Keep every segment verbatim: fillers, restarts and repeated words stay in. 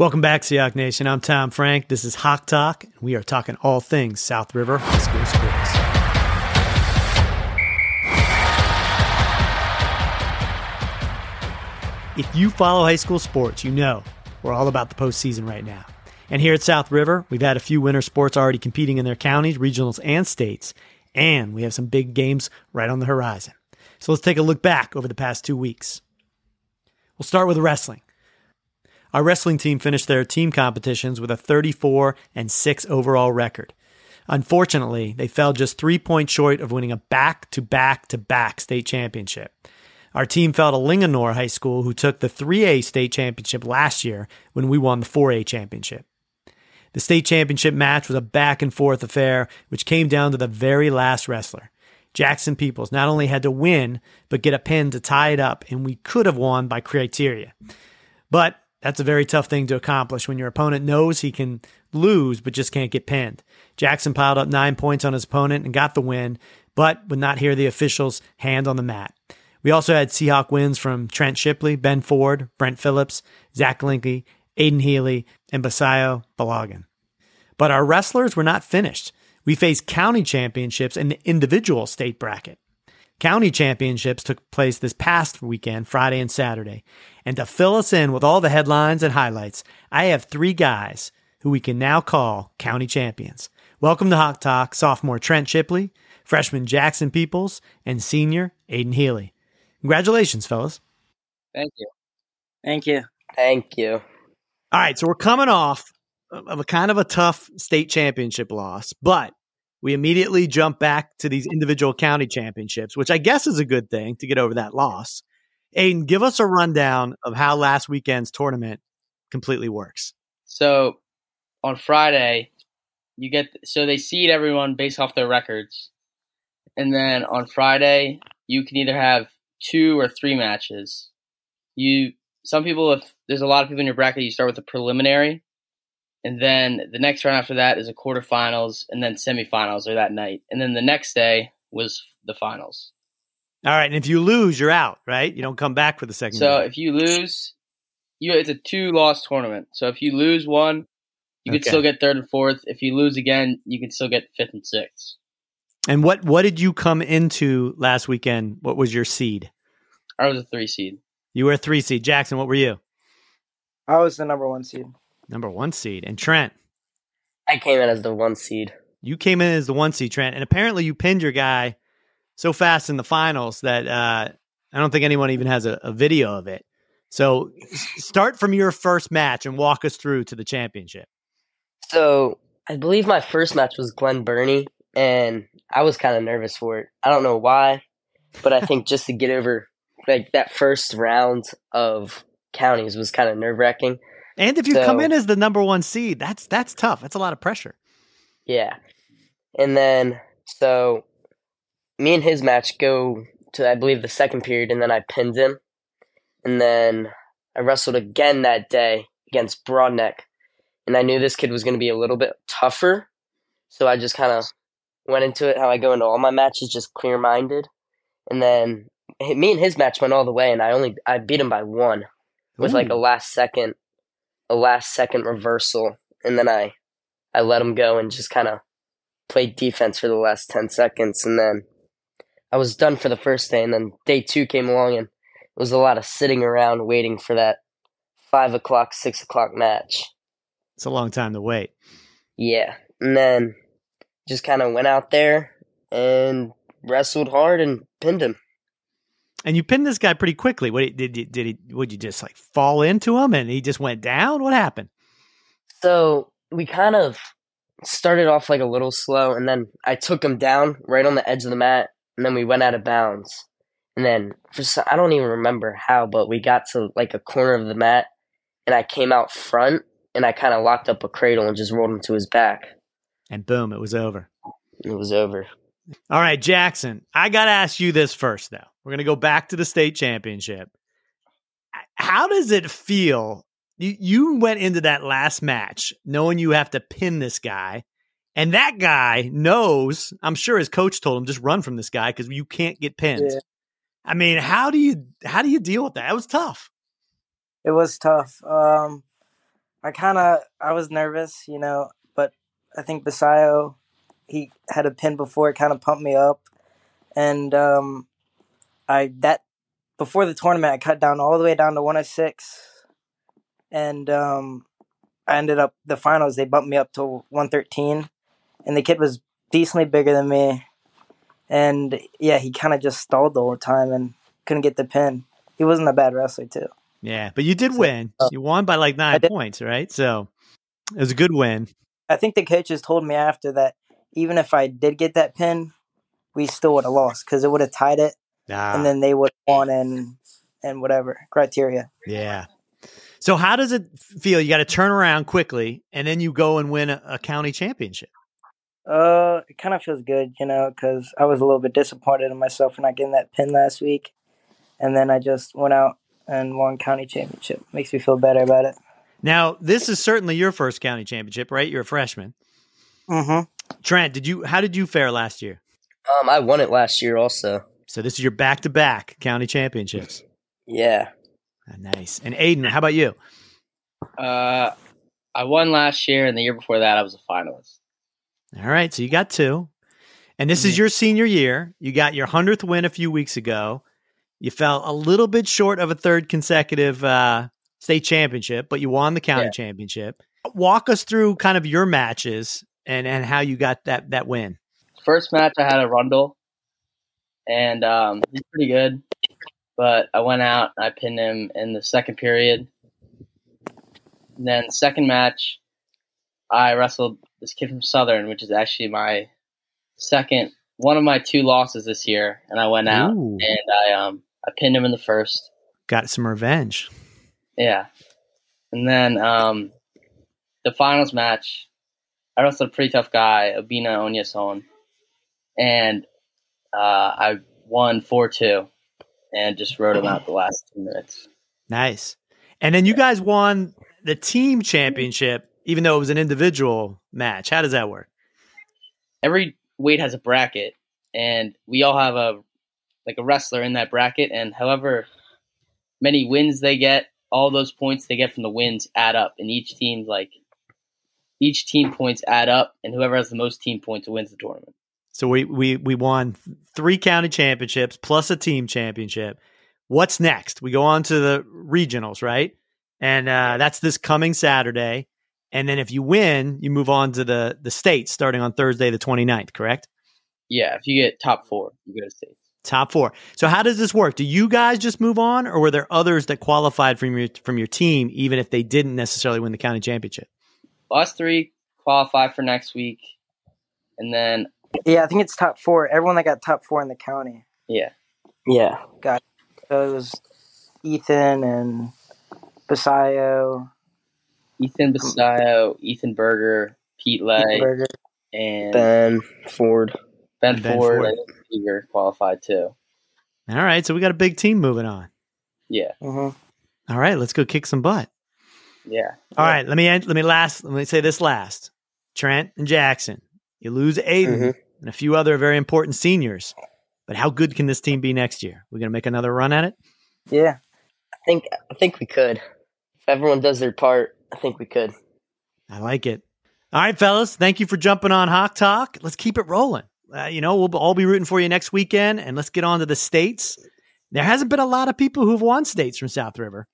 Welcome back, Seahawk Nation. I'm Tom Frank. This is Hawk Talk, and we are talking all things South River High School sports. If you follow high school sports, you know we're all about the postseason right now. And here at South River, we've had a few winter sports already competing in their counties, regionals, and states, and we have some big games right on the horizon. So let's take a look back over the past two weeks. We'll start with wrestling. Our wrestling team finished their team competitions with a thirty-four and six overall record. Unfortunately, they fell just three points short of winning a back-to-back-to-back state championship. Our team fell to Linganore High School, who took the three A state championship last year when we won the four A championship. The state championship match was a back-and-forth affair, which came down to the very last wrestler. Jackson Peoples not only had to win, but get a pin to tie it up, and we could have won by criteria. But that's a very tough thing to accomplish when your opponent knows he can lose but just can't get pinned. Jackson piled up nine points on his opponent and got the win, but would not hear the official's hand on the mat. We also had Seahawk wins from Trent Shipley, Ben Ford, Brent Phillips, Zach Linky, Aiden Healy, and Basayo Balogun. But our wrestlers were not finished. We faced county championships in the individual state bracket. County championships took place this past weekend, Friday and Saturday. And to fill us in with all the headlines and highlights, I have three guys who we can now call county champions. Welcome to Hawk Talk, sophomore Trent Shipley, freshman Jackson Peoples, and senior Aiden Healy. Congratulations, fellas. Thank you. Thank you. Thank you. All right, so we're coming off of a kind of a tough state championship loss, but we immediately jump back to these individual county championships, which I guess is a good thing to get over that loss. Aiden, give us a rundown of how last weekend's tournament completely works. So on Friday, you get so they seed everyone based off their records. And then on Friday, you can either have two or three matches. You some people, if there's a lot of people in your bracket, you start with the preliminary. And then the next round after that is a quarterfinals, and then semifinals are that night. And then the next day was the finals. All right, and if you lose, you're out, right? You don't come back for the second round. So round. If you lose, you it's a two-loss tournament. So if you lose one, you okay. can still get third and fourth. If you lose again, you can still get fifth and sixth. And what, what did you come into last weekend? What was your seed? I was a three seed. You were a three seed. Jackson, what were you? I was the number one seed. Number one seed. And Trent? I came in as the one seed. You came in as the one seed, Trent. And apparently you pinned your guy so fast in the finals that uh, I don't think anyone even has a, a video of it. So start from your first match and walk us through to the championship. So I believe my first match was Glenn Burney, and I was kind of nervous for it. I don't know why, but I think just to get over like that first round of counties was kind of nerve-wracking. And if you so, come in as the number one seed, that's that's tough. That's a lot of pressure. Yeah. And then, so, me and his match go to, I believe, the second period, and then I pinned him. And then I wrestled again that day against Broadneck. And I knew this kid was going to be a little bit tougher, so I just kind of went into it how I go into all my matches, just clear-minded. And then me and his match went all the way, and I only I beat him by one with, Ooh. like, a last-second. a last second reversal, and then I, I let him go and just kind of played defense for the last ten seconds, and then I was done for the first day, and then day two came along, and it was a lot of sitting around waiting for that five o'clock, six o'clock match. It's a long time to wait. Yeah, and then just kind of went out there and wrestled hard and pinned him. And you pinned this guy pretty quickly. What did you, did he? Would you just like fall into him and he just went down? What happened? So we kind of started off like a little slow, and then I took him down right on the edge of the mat, and then we went out of bounds. And then for some, I don't even remember how, but we got to like a corner of the mat, and I came out front, and I kind of locked up a cradle and just rolled him to his back. And boom, it was over. It was over. All right, Jackson, I got to ask you this first, though. We're going to go back to the state championship. How does it feel? You, you went into that last match knowing you have to pin this guy, and that guy knows, I'm sure his coach told him, just run from this guy because you can't get pinned. Yeah. I mean, how do you how do you deal with that? It was tough. It was tough. Um, I kind of, I was nervous, you know, but I think Basayo, he had a pin before, it kind of pumped me up. And um, I, that, before the tournament, I cut down all the way down to one oh six. And um, I ended up, the finals, they bumped me up to one thirteen. And the kid was decently bigger than me. And yeah, he kind of just stalled the whole time and couldn't get the pin. He wasn't a bad wrestler, too. Yeah, but you did win. You won by like nine points, right? So it was a good win. I think the coaches told me after that even if I did get that pin, we still would have lost because it would have tied it, ah. and then they would have won and and whatever criteria. Yeah. So how does it feel? You got to turn around quickly, and then you go and win a, a county championship. Uh, it kind of feels good, you know, because I was a little bit disappointed in myself for not getting that pin last week, and then I just went out and won county championship. Makes me feel better about it. Now, this is certainly your first county championship, right? You're a freshman. Mm-hmm. Trent, did you? How did you fare last year? Um, I won it last year also. So this is your back-to-back county championships. Yeah. Ah, nice. And Aiden, how about you? Uh, I won last year, and the year before that, I was a finalist. All right, so you got two. And this mm-hmm. is your senior year. You got your hundredth win a few weeks ago. You fell a little bit short of a third consecutive uh, state championship, but you won the county yeah. championship. Walk us through kind of your matches and, and how you got that, that win. First match, I had Arundel, and um, he was pretty good, but I went out, I pinned him in the second period. And then the second match, I wrestled this kid from Southern, which is actually my second, one of my two losses this year, and I went out, Ooh. and I um, I pinned him in the first. Got some revenge. Yeah. And then um, the finals match, I wrestled a pretty tough guy, Abina Onyeson, and uh, I won four two and just rode him out the last two minutes. Nice. And then you guys won the team championship, even though it was an individual match. How does that work? Every weight has a bracket, and we all have a like a wrestler in that bracket, and however many wins they get, all those points they get from the wins add up, and each team like each team points add up, and whoever has the most team points wins the tournament. So we we we won three county championships plus a team championship. What's next? We go on to the regionals, right? And uh, that's this coming Saturday. And then if you win, you move on to the, the states starting on Thursday the twenty-ninth, correct? Yeah, if you get top four, you go to states. Top four. So how does this work? Do you guys just move on, or were there others that qualified from your from your team, even if they didn't necessarily win the county championship? Us three qualify for next week, and then... Yeah, I think it's top four. Everyone that got top four in the county. Yeah. Yeah. Got it. So it was Ethan and Basayo... Ethan Basayo, Ethan Berger, Pete Lay, Berger. and Ben Ford. Ben, ben Ford, I think Berger qualified too. All right, so we got a big team moving on. Yeah. Mm-hmm. All right, let's go kick some butt. Yeah. All yeah. right, let me end, let me last let me say this last. Trent and Jackson, you lose Aiden mm-hmm. and a few other very important seniors, but how good can this team be next year? We're gonna make another run at it. Yeah, I think I think we could. If everyone does their part. I think we could. I like it. All right, fellas. Thank you for jumping on Hawk Talk. Let's keep it rolling. Uh, you know, we'll all be rooting for you next weekend, and let's get on to the states. There hasn't been a lot of people who've won states from South River.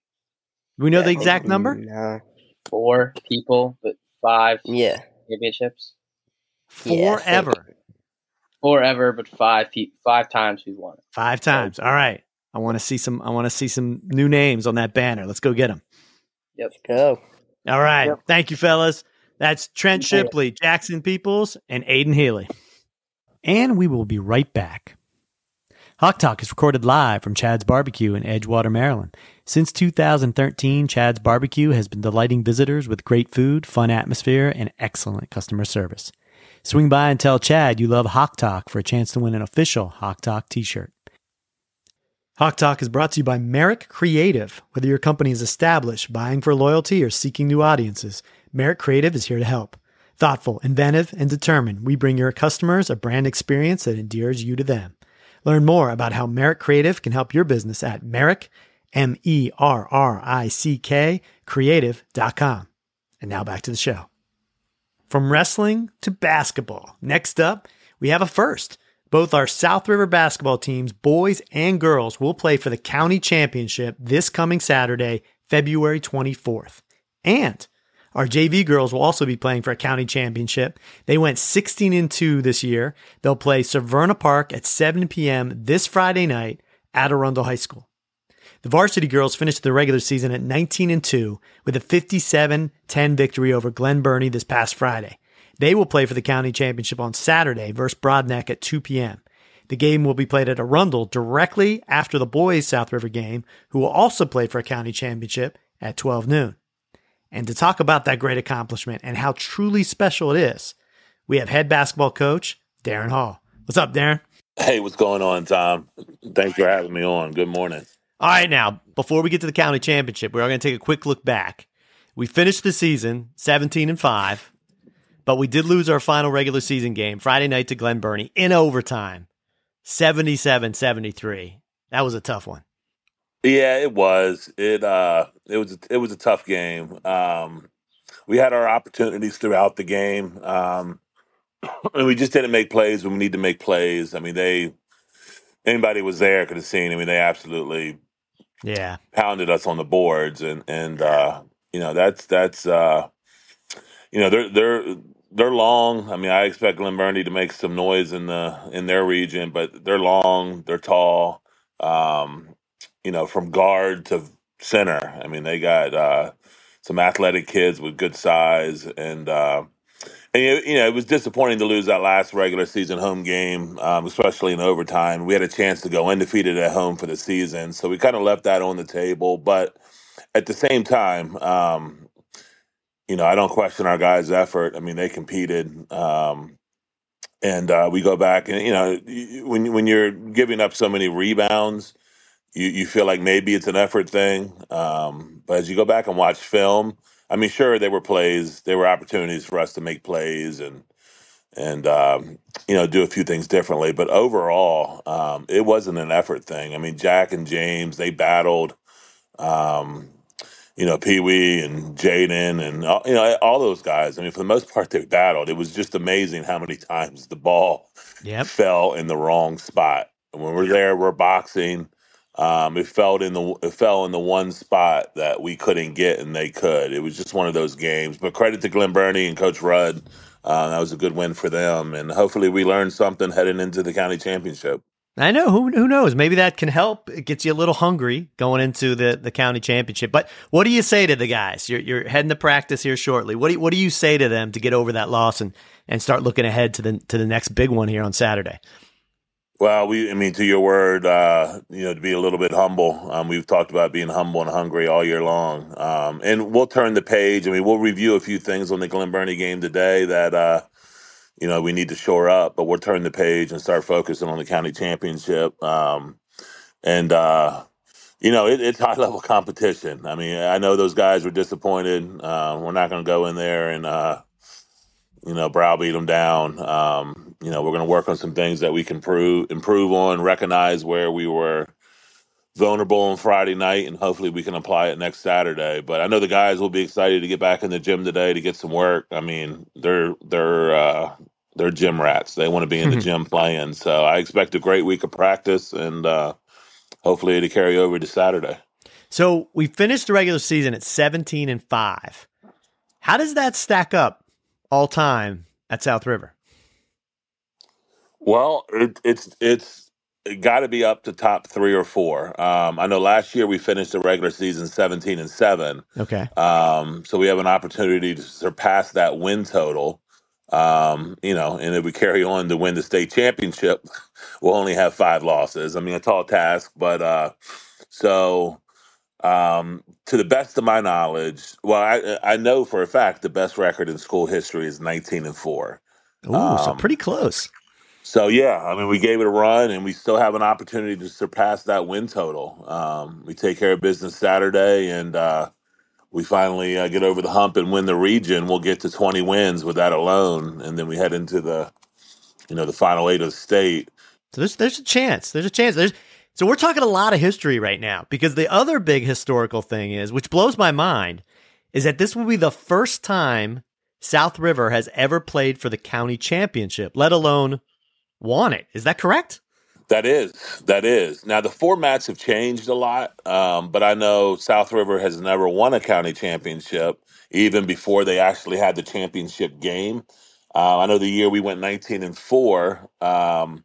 Do we know yeah, the exact number? No. Four people, but five yeah. championships. Forever. Yeah, Forever, but five pe- five times we've won it. Five times. All right. I want to see some. I want to see some new names on that banner. Let's go get them. Yep. Let's go. All right. Yep. Thank you, fellas. That's Trent Shipley, Jackson Peoples, and Aiden Healy. And we will be right back. Hawk Talk is recorded live from Chad's Barbecue in Edgewater, Maryland. Since two thousand thirteen, Chad's Barbecue has been delighting visitors with great food, fun atmosphere, and excellent customer service. Swing by and tell Chad you love Hawk Talk for a chance to win an official Hawk Talk t-shirt. Hawk Talk is brought to you by Merrick Creative. Whether your company is established, buying for loyalty, or seeking new audiences, Merrick Creative is here to help. Thoughtful, inventive, and determined, we bring your customers a brand experience that endears you to them. Learn more about how Merrick Creative can help your business at Merrick, M E R R I C K, creative dot com. And now back to the show. From wrestling to basketball. Next up, we have a first. Both our South River basketball teams, boys and girls, will play for the county championship this coming Saturday, February twenty-fourth. And our J V girls will also be playing for a county championship. They went sixteen and two this year. They'll play Severna Park at seven p.m. this Friday night at Arundel High School. The varsity girls finished the regular season at nineteen and two with a fifty-seven ten victory over Glen Burney this past Friday. They will play for the county championship on Saturday versus Broadneck at two p.m. The game will be played at Arundel directly after the boys' South River game, who will also play for a county championship at twelve noon. And to talk about that great accomplishment and how truly special it is, we have head basketball coach Darren Hall. What's up, Darren? Hey, what's going on, Tom? Thanks for having me on. Good morning. All right, now, before we get to the county championship, we're going to take a quick look back. We finished the season seventeen and five. But we did lose our final regular season game Friday night to Glen Burnie in overtime, seventy-seven seventy-three. That was a tough one. Yeah, it was. It uh, it was it was a tough game. Um, we had our opportunities throughout the game, um, and we just didn't make plays when we need to make plays. I mean, they anybody was there could have seen. I mean, they absolutely yeah pounded us on the boards, and and uh, you know that's that's uh, you know they're they're. They're long. I mean, I expect Glen Burnie to make some noise in the in their region, but they're long, they're tall. Um, you know, from guard to center. I mean, they got uh, some athletic kids with good size, and uh, and you know, it was disappointing to lose that last regular season home game, um, especially in overtime. We had a chance to go undefeated at home for the season, so we kind of left that on the table. But at the same time, Um, you know, I don't question our guys' effort. I mean, they competed, um, and uh, we go back. And you know, when when you're giving up so many rebounds, you, you feel like maybe it's an effort thing. Um, but as you go back and watch film, I mean, sure, there were plays, there were opportunities for us to make plays and and um, you know do a few things differently. But overall, um, it wasn't an effort thing. I mean, Jack and James, they battled. Um, You know, Pee Wee and Jaden and, you know, all those guys. I mean, for the most part, they battled. It was just amazing how many times the ball yep. fell in the wrong spot. And when we're there, we're boxing. Um, it, fell in the, it fell in the one spot that we couldn't get and they could. It was just one of those games. But credit to Glenn Burney and Coach Rudd. Uh, that was a good win for them. And hopefully we learned something heading into the county championship. I know. Who who knows? Maybe that can help. It gets you a little hungry going into the, the county championship. But what do you say to the guys? You're you're heading to practice here shortly. What do you, what do you say to them to get over that loss and, and start looking ahead to the to the next big one here on Saturday? Well, we I mean, to your word, uh, you know, to be a little bit humble. Um, we've talked about being humble and hungry all year long, um, and we'll turn the page. I mean, we'll review a few things on the Glen Burnie game today that. Uh, You know, we need to shore up, but we'll turn the page and start focusing on the county championship. Um, and, uh, you know, it, it's high-level competition. I mean, I know those guys were disappointed. Uh, we're not going to go in there and, uh, you know, browbeat them down. Um, you know, we're going to work on some things that we can prove, improve on, recognize where we were vulnerable on Friday night, and hopefully we can apply it next Saturday. But I know the guys will be excited to get back in the gym today to get some work. I mean, they're they're uh, they're gym rats. They want to be in the gym playing. So I expect a great week of practice, and uh, hopefully it'll carry over to Saturday. So we finished the regular season at seventeen and five. How does that stack up all time at South River? Well, it, it's it's. got to be up to top three or four. Um, I know last year we finished the regular season seventeen and seven. Okay. Um, so we have an opportunity to surpass that win total. Um, you know, and if we carry on to win the state championship, we'll only have five losses. I mean, a tall task, but uh, so um, to the best of my knowledge, well, I, I know for a fact the best record in school history is nineteen and four. Ooh, um, so pretty close. So, yeah, I mean, we gave it a run, and we still have an opportunity to surpass that win total. Um, we take care of business Saturday, and uh, we finally uh, get over the hump and win the region. We'll get to twenty wins with that alone, and then we head into the, you know, the final eight of the state. So there's there's a chance. There's a chance. There's so we're talking a lot of history right now, because the other big historical thing is, which blows my mind, is that this will be the first time South River has ever played for the county championship, let alone won it. Is that correct? That is. That is. Now, the formats have changed a lot, um, but I know South River has never won a county championship, even before they actually had the championship game. Uh, I know the year we went nineteen and four, um,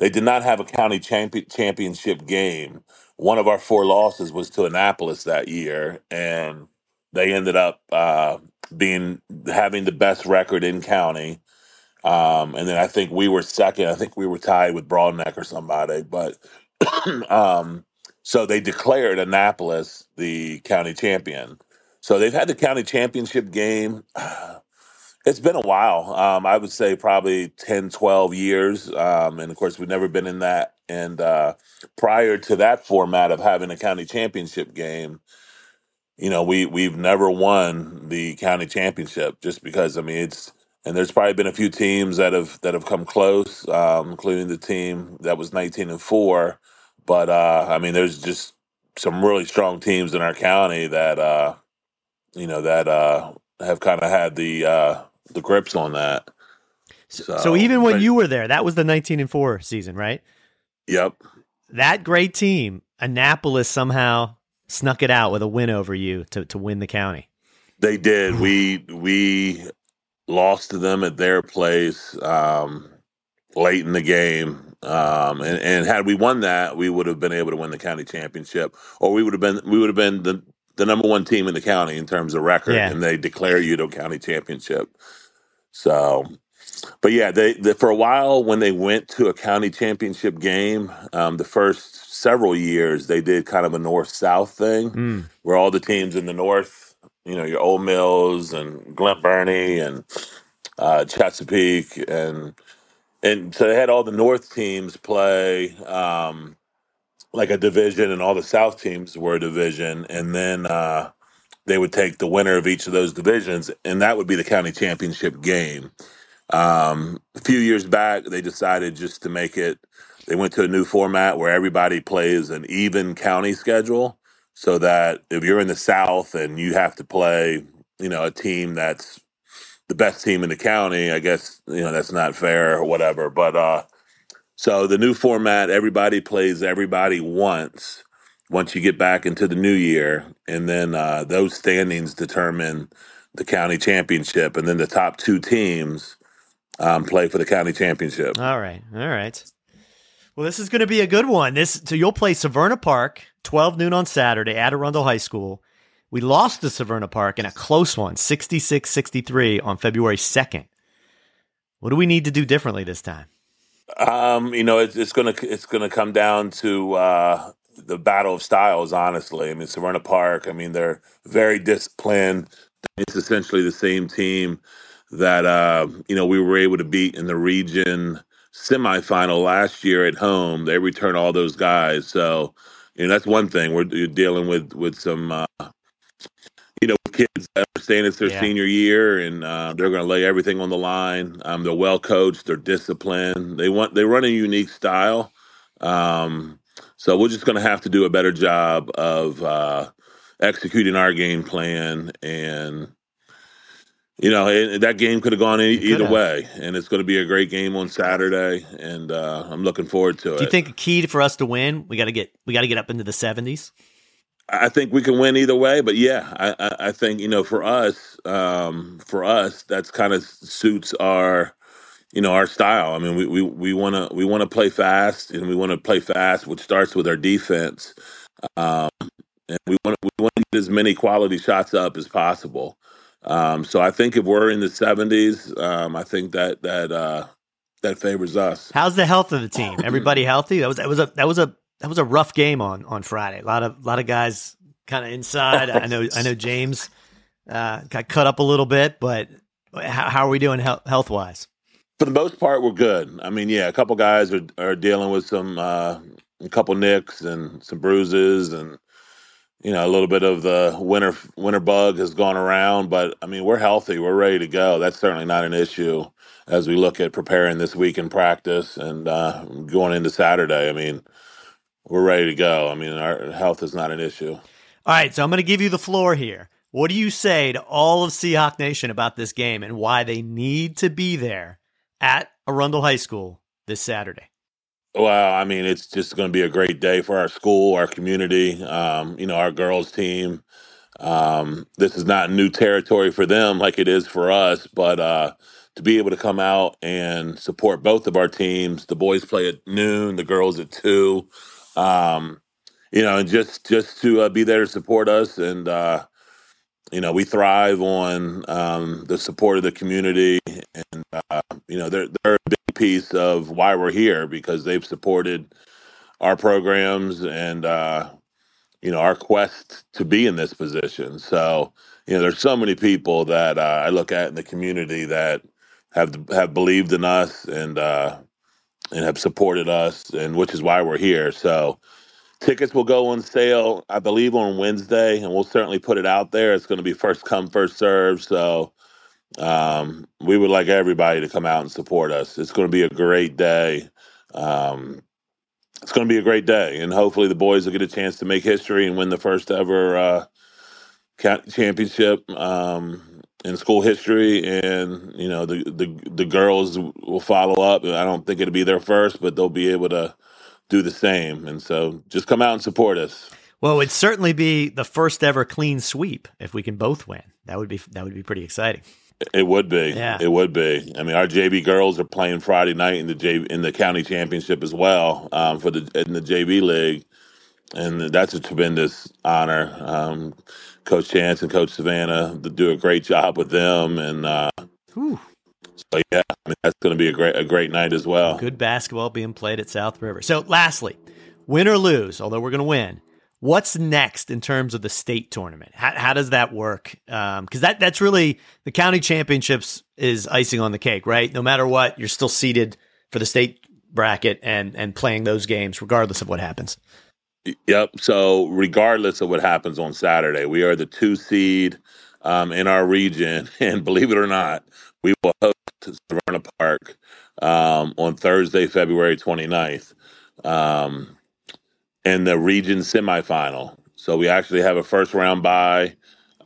they did not have a county champi- championship game. One of our four losses was to Annapolis that year, and they ended up uh, being having the best record in county. Um, and then I think we were second. I think we were tied with Broadneck or somebody. But um, so they declared Annapolis the county champion. So they've had the county championship game. It's been a while. Um, I would say probably ten, twelve years. Um, and, of course, we've never been in that. And uh, prior to that format of having a county championship game, you know, we, we've never won the county championship just because, I mean, it's – and there's probably been a few teams that have that have come close, um, including the team that was nineteen and four. But uh, I mean, there's just some really strong teams in our county that uh, you know that uh, have kind of had the uh, the grips on that. So, so even when but, you were there, that was the nineteen and four season, right? Yep. That great team, Annapolis, somehow snuck it out with a win over you to to win the county. They did. We we. Lost to them at their place um, late in the game, um, and, and had we won that, we would have been able to win the county championship, or we would have been we would have been the, the number one team in the county in terms of record. Yeah. And they declare you the county championship. So, but yeah, they, they for a while when they went to a county championship game, um, the first several years they did kind of a north south thing mm. where all the teams in the north. You know, your Old Mills and Glen Burney and uh, Chesapeake. And and so they had all the North teams play um, like a division, and all the South teams were a division. And then uh, they would take the winner of each of those divisions, and that would be the county championship game. Um, a few years back, they decided just to make it, they went to a new format where everybody plays an even county schedule. So that if you're in the South and you have to play, you know, a team that's the best team in the county, I guess, you know, that's not fair or whatever. But uh, so the new format, everybody plays everybody once, once you get back into the new year. And then uh, those standings determine the county championship. And then the top two teams um, play for the county championship. All right. All right. Well, this is going to be a good one. This so you'll play Severna Park, twelve noon on Saturday at Arundel High School. We lost to Severna Park in a close one, sixty-six sixty-three on February second. What do we need to do differently this time? Um, you know, it's, it's going to it's going to come down to uh, the battle of styles, honestly. I mean, Severna Park, I mean, they're very disciplined. It's essentially the same team that, uh, you know, we were able to beat in the region semifinal last year at home. They return all those guys. So, you know, that's one thing. We're dealing with, with some, uh, you know, kids that are saying it's their yeah. senior year, and uh, they're going to lay everything on the line. Um, they're well coached. They're disciplined. They want they run a unique style. Um, so we're just going to have to do a better job of uh, executing our game plan. And, you know, it, that game could have gone any, either way, and it's going to be a great game on Saturday, and uh, I'm looking forward to it. Do you think a key for us to win, we got to get we got to get up into the seventies? I think we can win either way, but yeah, I, I, I think, you know, for us, um, for us, that's kind of suits our, you know, our style. I mean, we we we want to we want to play fast, and we want to play fast, which starts with our defense, um, and we want we want to get as many quality shots up as possible. Um, so I think if we're in the seventies, um, I think that that uh, that favors us. How's the health of the team? Everybody healthy? That was that was a that was a that was a rough game on, on Friday. A lot of lot of guys kind of inside. I know I know James uh, got cut up a little bit, but how, how are we doing health wise? For the most part, we're good. I mean, yeah, a couple guys are are dealing with some uh, a couple nicks and some bruises and. You know, a little bit of the winter winter bug has gone around, but I mean, we're healthy. We're ready to go. That's certainly not an issue as we look at preparing this week in practice and uh, going into Saturday. I mean, we're ready to go. I mean, our health is not an issue. All right, so I'm going to give you the floor here. What do you say to all of Seahawk Nation about this game and why they need to be there at Arundel High School this Saturday? Well, I mean, it's just going to be a great day for our school, our community, um, you know, our girls team. Um, this is not new territory for them like it is for us, but uh, to be able to come out and support both of our teams, the boys play at noon, the girls at two, um, you know, and just, just to uh, be there to support us and, uh, you know, we thrive on um, the support of the community, and uh, you know, they're they're a big piece of why we're here because they've supported our programs and uh, you know, our quest to be in this position. So, you know, there's so many people that uh, I look at in the community that have have believed in us and uh, and have supported us, and which is why we're here. So. Tickets will go on sale, I believe, on Wednesday, and we'll certainly put it out there. It's going to be first come, first serve. So um, we would like everybody to come out and support us. It's going to be a great day. Um, it's going to be a great day, and hopefully the boys will get a chance to make history and win the first ever uh, championship um, in school history. And you know, the, the the girls will follow up. I don't think it'll be their first, but they'll be able to do the same. And so just come out and support us. Well, it'd certainly be the first ever clean sweep if we can both win. That would be that would be pretty exciting. It would be. Yeah. It would be. I mean, our J V girls are playing Friday night in the J V, in the county championship as well um, for the in the J V league, and that's a tremendous honor. Um, Coach Chance and Coach Severna do a great job with them, and uh, Ooh. So yeah, I mean, that's going to be a great a great night as well. Good basketball being played at South River. So lastly, win or lose, although we're going to win, what's next in terms of the state tournament? How, how does that work? Um, because that, that's really the county championships is icing on the cake, right? No matter what, you're still seated for the state bracket and, and playing those games regardless of what happens. Yep. So regardless of what happens on Saturday, we are the two seed um, in our region. And believe it or not, we will host Severna Park um, on Thursday, February twenty-ninth, um, in the region semifinal. So we actually have a first round bye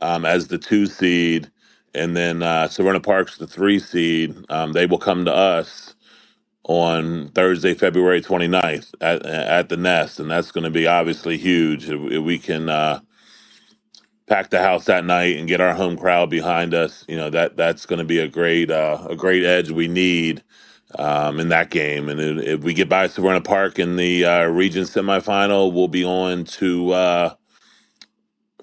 um, as the two seed, and then uh, Severna Park's the three seed. Um, they will come to us on Thursday, February twenty-ninth at, at the Nest, and that's going to be obviously huge. We can uh, pack the house that night and get our home crowd behind us. You know, that that's going to be a great uh, a great edge we need um, in that game. And if we get by Severna Park in the uh, region semifinal, we'll be on to uh,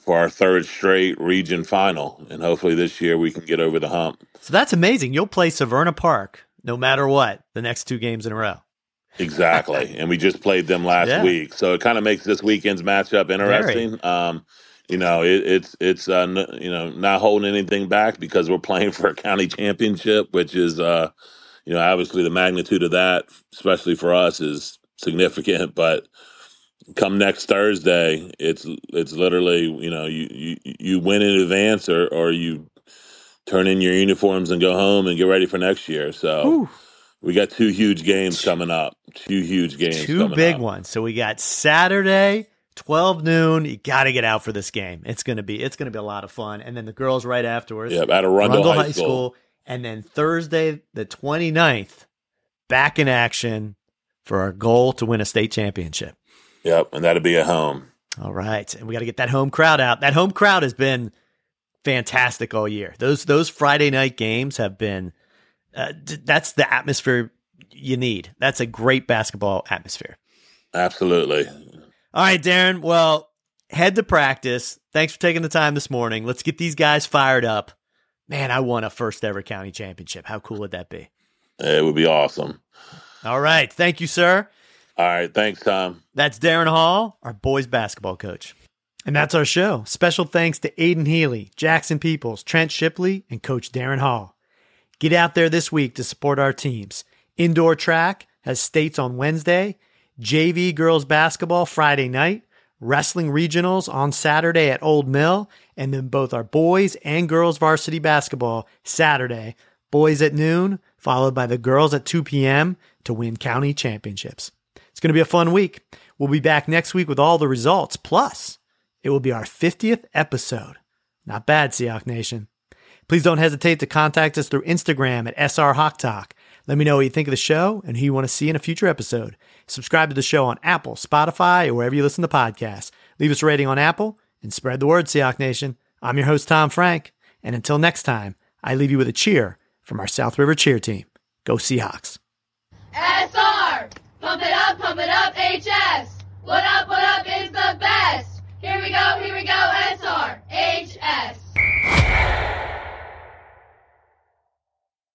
for our third straight region final. And hopefully this year we can get over the hump. So that's amazing. You'll play Severna Park no matter what the next two games in a row. Exactly. And we just played them last yeah. week. So it kind of makes this weekend's matchup interesting. Um You know, it, it's, it's uh, n- you know, not holding anything back because we're playing for a county championship, which is, uh, you know, obviously the magnitude of that, especially for us, is significant. But come next Thursday, it's it's literally, you know, you, you, you win in advance or, or you turn in your uniforms and go home and get ready for next year. So Ooh. we got two huge games coming up, two huge games two coming up. Two big ones. So we got Saturday, twelve noon, you got to get out for this game. It's going to be it's going to be a lot of fun. And then the girls right afterwards. Yeah, at Arundel High, High School. School. And then Thursday the twenty-ninth, back in action for our goal to win a state championship. Yep, and that'll be at home. All right, and we got to get that home crowd out. That home crowd has been fantastic all year. Those those Friday night games have been uh, that's the atmosphere you need. That's a great basketball atmosphere. Absolutely. All right, Darren. Well, head to practice. Thanks for taking the time this morning. Let's get these guys fired up. Man, I won a first ever county championship. How cool would that be? It would be awesome. All right. Thank you, sir. All right. Thanks, Tom. That's Darren Hall, our boys basketball coach. And that's our show. Special thanks to Aiden Healy, Jackson Peoples, Trent Shipley, and Coach Darren Hall. Get out there this week to support our teams. Indoor track has states on Wednesday, J V girls basketball Friday night, wrestling regionals on Saturday at Old Mill, and then both our boys and girls varsity basketball Saturday, boys at noon, followed by the girls at two p.m. to win county championships. It's going to be a fun week. We'll be back next week with all the results. Plus, it will be our fiftieth episode. Not bad, Seahawk Nation. Please don't hesitate to contact us through Instagram at S R Hawk Talk. Let me know what you think of the show and who you want to see in a future episode. Subscribe to the show on Apple, Spotify, or wherever you listen to podcasts. Leave us a rating on Apple and spread the word, Seahawk Nation. I'm your host, Tom Frank, and until next time, I leave you with a cheer from our South River cheer team. Go Seahawks. S R! Pump it up, pump it up, H S! What up, what up?